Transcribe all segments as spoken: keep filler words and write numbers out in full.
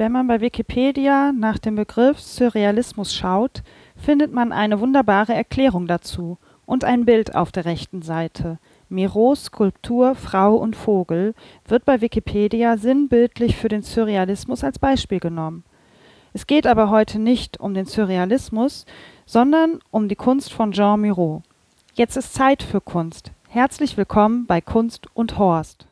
Wenn man bei Wikipedia nach dem Begriff Surrealismus schaut, findet man eine wunderbare Erklärung dazu und ein Bild auf der rechten Seite. Miros Skulptur Frau und Vogel wird bei Wikipedia sinnbildlich für den Surrealismus als Beispiel genommen. Es geht aber heute nicht um den Surrealismus, sondern um die Kunst von Joan Miró. Jetzt ist Zeit für Kunst. Herzlich willkommen bei Kunst und Horst.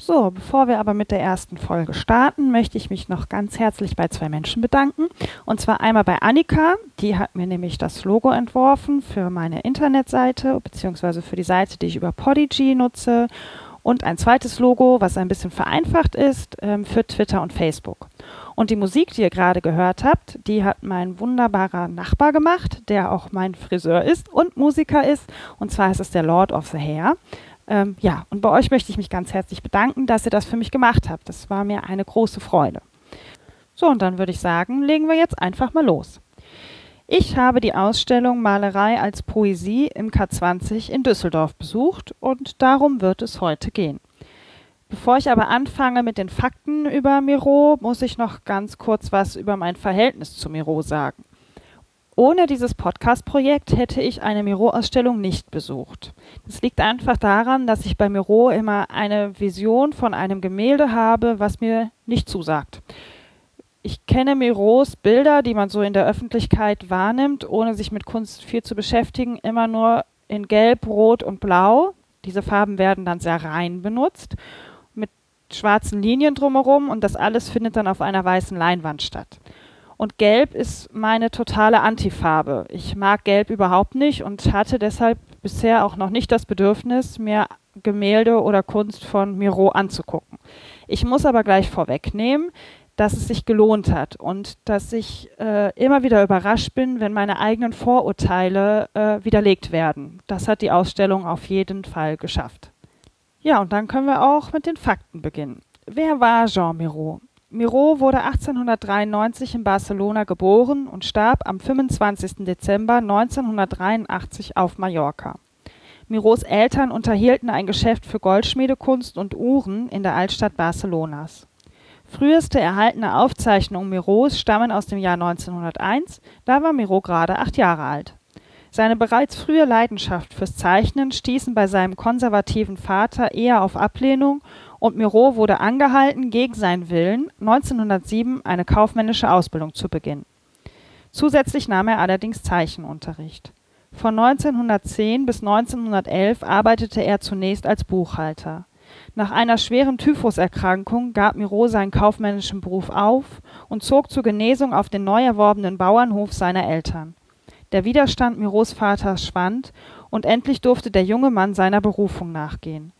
So, bevor wir aber mit der ersten Folge starten, möchte ich mich noch ganz herzlich bei zwei Menschen bedanken. Und zwar einmal bei Annika, die hat mir nämlich das Logo entworfen für meine Internetseite bzw. für die Seite, die ich über Podigy nutze. Und ein zweites Logo, was ein bisschen vereinfacht ist, für Twitter und Facebook. Und die Musik, die ihr gerade gehört habt, die hat mein wunderbarer Nachbar gemacht, der auch mein Friseur ist und Musiker ist. Und zwar ist es der Lord of the Hair. Ähm, ja, und bei euch möchte ich mich ganz herzlich bedanken, dass ihr das für mich gemacht habt. Das war mir eine große Freude. So, und dann würde ich sagen, legen wir jetzt einfach mal los. Ich habe die Ausstellung Malerei als Poesie im K zwanzig in Düsseldorf besucht und darum wird es heute gehen. Bevor ich aber anfange mit den Fakten über Miró, muss ich noch ganz kurz was über mein Verhältnis zu Miró sagen. Ohne dieses Podcast-Projekt hätte ich eine Miró-Ausstellung nicht besucht. Das liegt einfach daran, dass ich bei Miró immer eine Vision von einem Gemälde habe, was mir nicht zusagt. Ich kenne Mirós Bilder, die man so in der Öffentlichkeit wahrnimmt, ohne sich mit Kunst viel zu beschäftigen, immer nur in Gelb, Rot und Blau. Diese Farben werden dann sehr rein benutzt, mit schwarzen Linien drumherum und das alles findet dann auf einer weißen Leinwand statt. Und Gelb ist meine totale Antifarbe. Ich mag Gelb überhaupt nicht und hatte deshalb bisher auch noch nicht das Bedürfnis, mir Gemälde oder Kunst von Miró anzugucken. Ich muss aber gleich vorwegnehmen, dass es sich gelohnt hat und dass ich äh, immer wieder überrascht bin, wenn meine eigenen Vorurteile äh, widerlegt werden. Das hat die Ausstellung auf jeden Fall geschafft. Ja, und dann können wir auch mit den Fakten beginnen. Wer war Joan Miró? Miró wurde achtzehnhundertdreiundneunzig in Barcelona geboren und starb am fünfundzwanzigsten Dezember neunzehnhundertdreiundachtzig auf Mallorca. Mirós Eltern unterhielten ein Geschäft für Goldschmiedekunst und Uhren in der Altstadt Barcelonas. Früheste erhaltene Aufzeichnungen Mirós stammen aus dem Jahr neunzehnhunderteins, da war Miró gerade acht Jahre alt. Seine bereits frühe Leidenschaft fürs Zeichnen stießen bei seinem konservativen Vater eher auf Ablehnung und Miró wurde angehalten, gegen seinen Willen neunzehnhundertsieben eine kaufmännische Ausbildung zu beginnen. Zusätzlich nahm er allerdings Zeichenunterricht. Von neunzehnhundertzehn bis neunzehnhundertelf arbeitete er zunächst als Buchhalter. Nach einer schweren Typhuserkrankung gab Miró seinen kaufmännischen Beruf auf und zog zur Genesung auf den neu erworbenen Bauernhof seiner Eltern. Der Widerstand Mirós Vaters schwand und endlich durfte der junge Mann seiner Berufung nachgehen.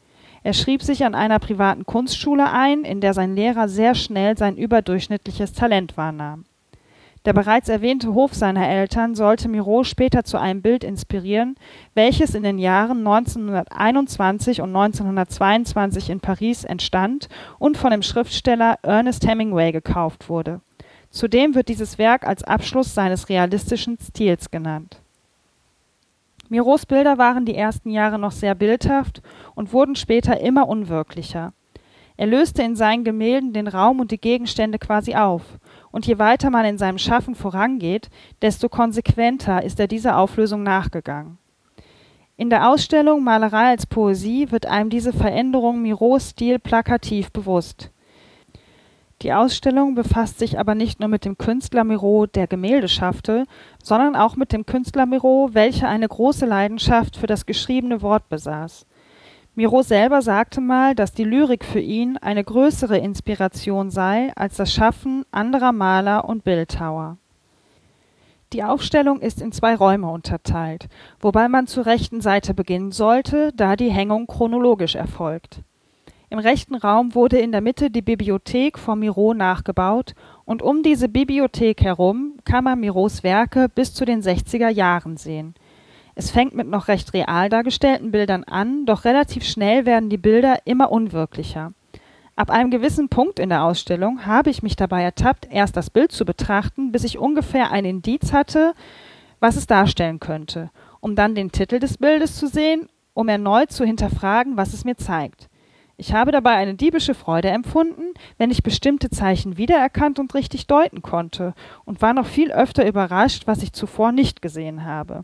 Er schrieb sich an einer privaten Kunstschule ein, in der sein Lehrer sehr schnell sein überdurchschnittliches Talent wahrnahm. Der bereits erwähnte Hof seiner Eltern sollte Miró später zu einem Bild inspirieren, welches in den Jahren neunzehnhunderteinundzwanzig und neunzehnhundertzweiundzwanzig in Paris entstand und von dem Schriftsteller Ernest Hemingway gekauft wurde. Zudem wird dieses Werk als Abschluss seines realistischen Stils genannt. Mirós Bilder waren die ersten Jahre noch sehr bildhaft und wurden später immer unwirklicher. Er löste in seinen Gemälden den Raum und die Gegenstände quasi auf. Und je weiter man in seinem Schaffen vorangeht, desto konsequenter ist er dieser Auflösung nachgegangen. In der Ausstellung Malerei als Poesie wird einem diese Veränderung Mirós Stil plakativ bewusst. Die Ausstellung befasst sich aber nicht nur mit dem Künstler Miró, der Gemälde schaffte, sondern auch mit dem Künstler Miró, welcher eine große Leidenschaft für das geschriebene Wort besaß. Miró selber sagte mal, dass die Lyrik für ihn eine größere Inspiration sei als das Schaffen anderer Maler und Bildhauer. Die Aufstellung ist in zwei Räume unterteilt, wobei man zur rechten Seite beginnen sollte, da die Hängung chronologisch erfolgt. Im rechten Raum wurde in der Mitte die Bibliothek von Miró nachgebaut und um diese Bibliothek herum kann man Mirós Werke bis zu den sechziger Jahren sehen. Es fängt mit noch recht real dargestellten Bildern an, doch relativ schnell werden die Bilder immer unwirklicher. Ab einem gewissen Punkt in der Ausstellung habe ich mich dabei ertappt, erst das Bild zu betrachten, bis ich ungefähr ein Indiz hatte, was es darstellen könnte, um dann den Titel des Bildes zu sehen, um erneut zu hinterfragen, was es mir zeigt. Ich habe dabei eine diebische Freude empfunden, wenn ich bestimmte Zeichen wiedererkannt und richtig deuten konnte und war noch viel öfter überrascht, was ich zuvor nicht gesehen habe.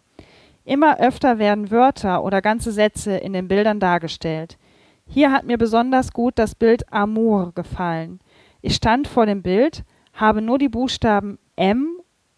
Immer öfter werden Wörter oder ganze Sätze in den Bildern dargestellt. Hier hat mir besonders gut das Bild Amour gefallen. Ich stand vor dem Bild, habe nur die Buchstaben M,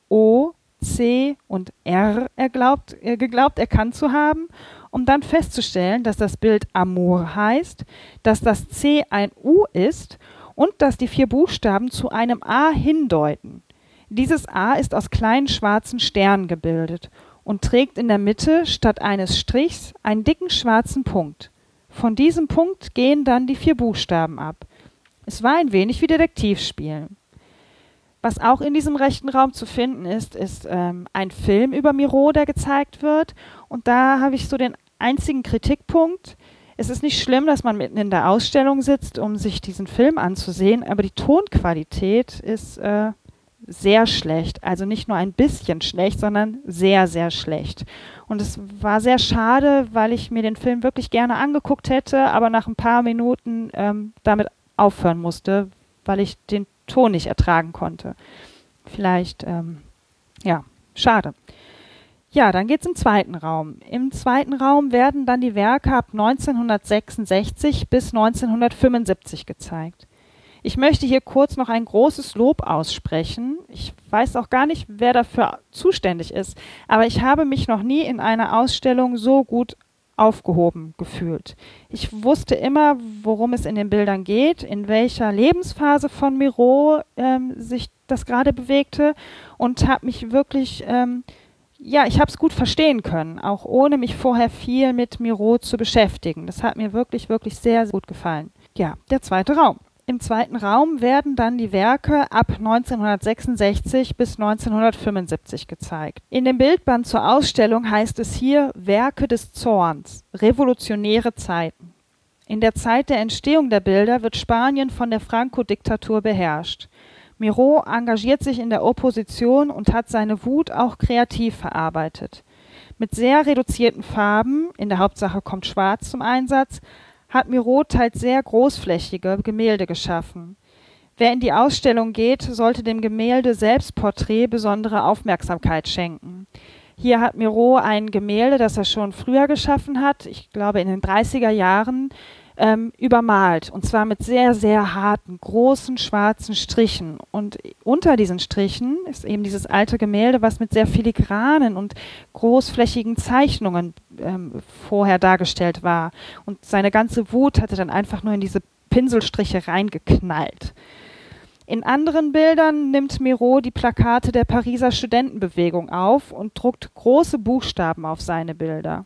O, C und R erglaubt, äh, geglaubt erkannt zu haben, um dann festzustellen, dass das Bild Amour heißt, dass das C ein U ist und dass die vier Buchstaben zu einem A hindeuten. Dieses A ist aus kleinen schwarzen Sternen gebildet und trägt in der Mitte statt eines Strichs einen dicken schwarzen Punkt. Von diesem Punkt gehen dann die vier Buchstaben ab. Es war ein wenig wie Detektivspiel. Was auch in diesem rechten Raum zu finden ist, ist ähm, ein Film über Miró, der gezeigt wird. Und da habe ich so den einzigen Kritikpunkt. Es ist nicht schlimm, dass man mitten in der Ausstellung sitzt, um sich diesen Film anzusehen, aber die Tonqualität ist äh, sehr schlecht. Also nicht nur ein bisschen schlecht, sondern sehr, sehr schlecht. Und es war sehr schade, weil ich mir den Film wirklich gerne angeguckt hätte, aber nach ein paar Minuten ähm, damit aufhören musste, weil ich den Ton nicht ertragen konnte. Vielleicht, ähm, ja, schade. Ja, dann geht's im zweiten Raum. Im zweiten Raum werden dann die Werke ab neunzehnhundertsechsundsechzig bis neunzehnhundertfünfundsiebzig gezeigt. Ich möchte hier kurz noch ein großes Lob aussprechen. Ich weiß auch gar nicht, wer dafür zuständig ist, aber ich habe mich noch nie in einer Ausstellung so gut aufgehoben gefühlt. Ich wusste immer, worum es in den Bildern geht, in welcher Lebensphase von Miró ähm, sich das gerade bewegte und habe mich wirklich, ähm, ja, ich habe es gut verstehen können, auch ohne mich vorher viel mit Miró zu beschäftigen. Das hat mir wirklich, wirklich sehr, sehr gut gefallen. Ja, der zweite Raum. Im zweiten Raum werden dann die Werke ab neunzehnhundertsechsundsechzig bis neunzehnhundertfünfundsiebzig gezeigt. In dem Bildband zur Ausstellung heißt es hier Werke des Zorns, revolutionäre Zeiten. In der Zeit der Entstehung der Bilder wird Spanien von der Franco-Diktatur beherrscht. Miró engagiert sich in der Opposition und hat seine Wut auch kreativ verarbeitet. Mit sehr reduzierten Farben, in der Hauptsache kommt Schwarz zum Einsatz, hat Miró teils sehr großflächige Gemälde geschaffen. Wer in die Ausstellung geht, sollte dem Gemälde Selbstporträt besondere Aufmerksamkeit schenken. Hier hat Miró ein Gemälde, das er schon früher geschaffen hat, ich glaube in den dreißiger Jahren, ähm, übermalt. Und zwar mit sehr, sehr harten, großen, schwarzen Strichen. Und unter diesen Strichen ist eben dieses alte Gemälde, was mit sehr filigranen und großflächigen Zeichnungen ähm, vorher dargestellt war. Und seine ganze Wut hatte dann einfach nur in diese Pinselstriche reingeknallt. In anderen Bildern nimmt Miró die Plakate der Pariser Studentenbewegung auf und druckt große Buchstaben auf seine Bilder.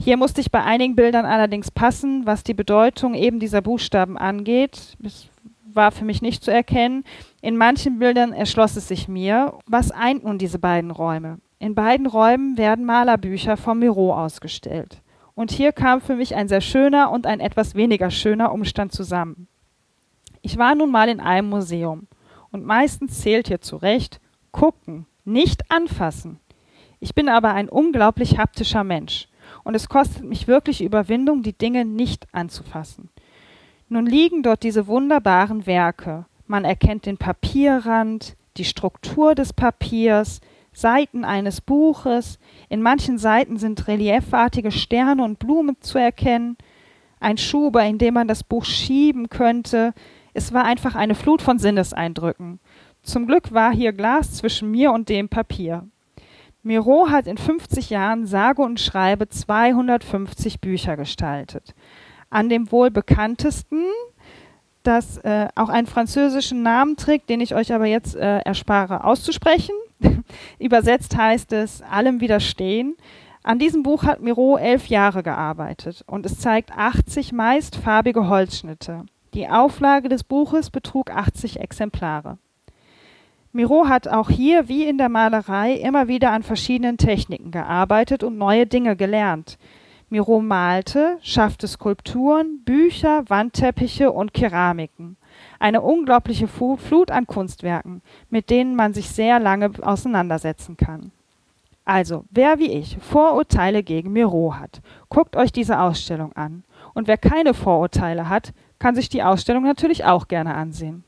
Hier musste ich bei einigen Bildern allerdings passen, was die Bedeutung eben dieser Buchstaben angeht. Das war für mich nicht zu erkennen. In manchen Bildern erschloss es sich mir. Was eint nun diese beiden Räume? In beiden Räumen werden Malerbücher von Miró ausgestellt. Und hier kam für mich ein sehr schöner und ein etwas weniger schöner Umstand zusammen. Ich war nun mal in einem Museum und meistens zählt hier zu Recht gucken, nicht anfassen. Ich bin aber ein unglaublich haptischer Mensch. Und es kostet mich wirklich Überwindung, die Dinge nicht anzufassen. Nun liegen dort diese wunderbaren Werke. Man erkennt den Papierrand, die Struktur des Papiers, Seiten eines Buches. In manchen Seiten sind reliefartige Sterne und Blumen zu erkennen. Ein Schuber, in dem man das Buch schieben könnte. Es war einfach eine Flut von Sinneseindrücken. Zum Glück war hier Glas zwischen mir und dem Papier. Miró hat in fünfzig Jahren sage und schreibe zweihundertfünfzig Bücher gestaltet. an dem wohl bekanntesten, das äh, auch einen französischen Namen trägt, den ich euch aber jetzt äh, erspare auszusprechen. Übersetzt heißt es Allem widerstehen. An diesem Buch hat Miró elf Jahre gearbeitet und es zeigt achtzig meist farbige Holzschnitte. Die Auflage des Buches betrug achtzig Exemplare. Miró hat auch hier, wie in der Malerei, immer wieder an verschiedenen Techniken gearbeitet und neue Dinge gelernt. Miró malte, schaffte Skulpturen, Bücher, Wandteppiche und Keramiken. Eine unglaubliche Flut an Kunstwerken, mit denen man sich sehr lange auseinandersetzen kann. Also, wer wie ich Vorurteile gegen Miró hat, guckt euch diese Ausstellung an. Und wer keine Vorurteile hat, kann sich die Ausstellung natürlich auch gerne ansehen.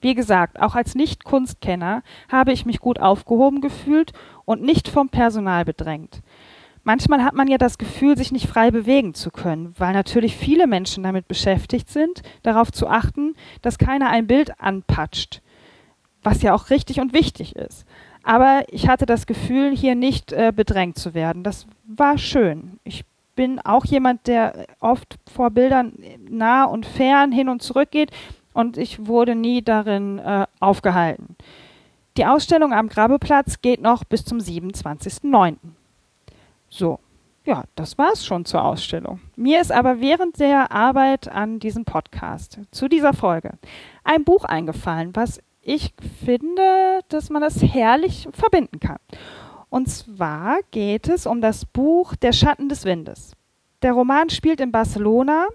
Wie gesagt, auch als Nicht-Kunstkenner habe ich mich gut aufgehoben gefühlt und nicht vom Personal bedrängt. Manchmal hat man ja das Gefühl, sich nicht frei bewegen zu können, weil natürlich viele Menschen damit beschäftigt sind, darauf zu achten, dass keiner ein Bild anpatscht, was ja auch richtig und wichtig ist. Aber ich hatte das Gefühl, hier nicht äh, bedrängt zu werden. Das war schön. Ich bin auch jemand, der oft vor Bildern nah und fern hin und zurück geht. Und ich wurde nie darin äh, aufgehalten. Die Ausstellung am Grabeplatz geht noch bis zum siebenundzwanzigsten neunten So, ja, das war es schon zur Ausstellung. Mir ist aber während der Arbeit an diesem Podcast, zu dieser Folge, ein Buch eingefallen, was ich finde, dass man das herrlich verbinden kann. Und zwar geht es um das Buch Der Schatten des Windes. Der Roman spielt in Barcelona,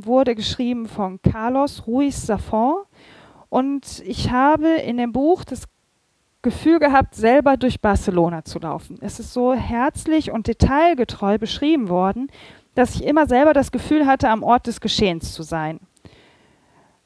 wurde geschrieben von Carlos Ruiz Zafón und ich habe in dem Buch das Gefühl gehabt, selber durch Barcelona zu laufen. Es ist so herzlich und detailgetreu beschrieben worden, dass ich immer selber das Gefühl hatte, am Ort des Geschehens zu sein.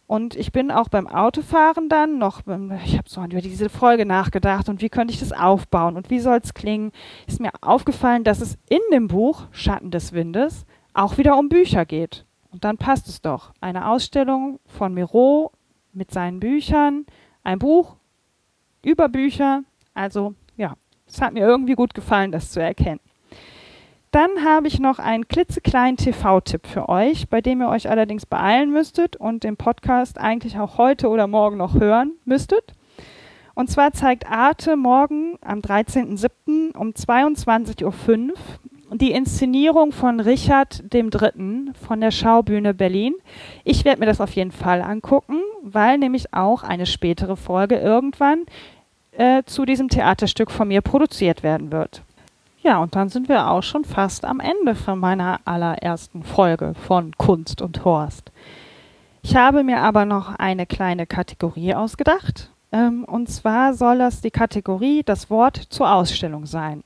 Und ich bin auch beim Autofahren dann noch, ich habe so über diese Folge nachgedacht und wie könnte ich das aufbauen und wie soll es klingen, ist mir aufgefallen, dass es in dem Buch Schatten des Windes auch wieder um Bücher geht. Und dann passt es doch. Eine Ausstellung von Miró mit seinen Büchern, ein Buch über Bücher. Also ja, es hat mir irgendwie gut gefallen, das zu erkennen. Dann habe ich noch einen klitzekleinen T V-Tipp für euch, bei dem ihr euch allerdings beeilen müsstet und den Podcast eigentlich auch heute oder morgen noch hören müsstet. Und zwar zeigt Arte morgen am dreizehnten siebten um zweiundzwanzig Uhr fünf die Inszenierung von Richard der Dritte von der Schaubühne Berlin. Ich werde mir das auf jeden Fall angucken, weil nämlich auch eine spätere Folge irgendwann äh, zu diesem Theaterstück von mir produziert werden wird. Ja, und dann sind wir auch schon fast am Ende von meiner allerersten Folge von Kunst und Horst. Ich habe mir aber noch eine kleine Kategorie ausgedacht. Ähm, und zwar soll das die Kategorie Das Wort zur Ausstellung sein.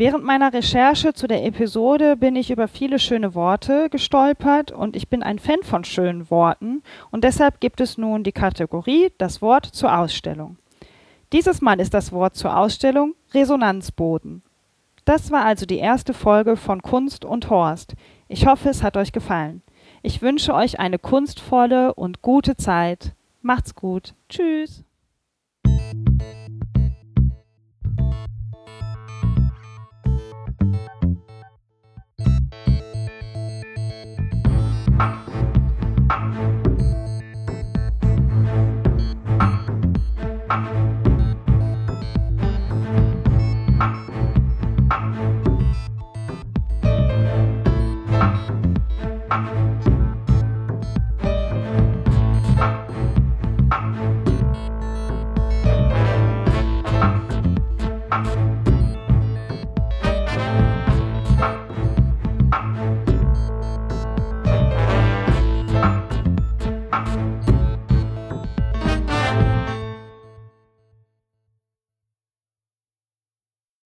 Während meiner Recherche zu der Episode bin ich über viele schöne Worte gestolpert und ich bin ein Fan von schönen Worten und deshalb gibt es nun die Kategorie Das Wort zur Ausstellung. Dieses Mal ist das Wort zur Ausstellung Resonanzboden. Das war also die erste Folge von Kunst und Horst. Ich hoffe, es hat euch gefallen. Ich wünsche euch eine kunstvolle und gute Zeit. Macht's gut. Tschüss.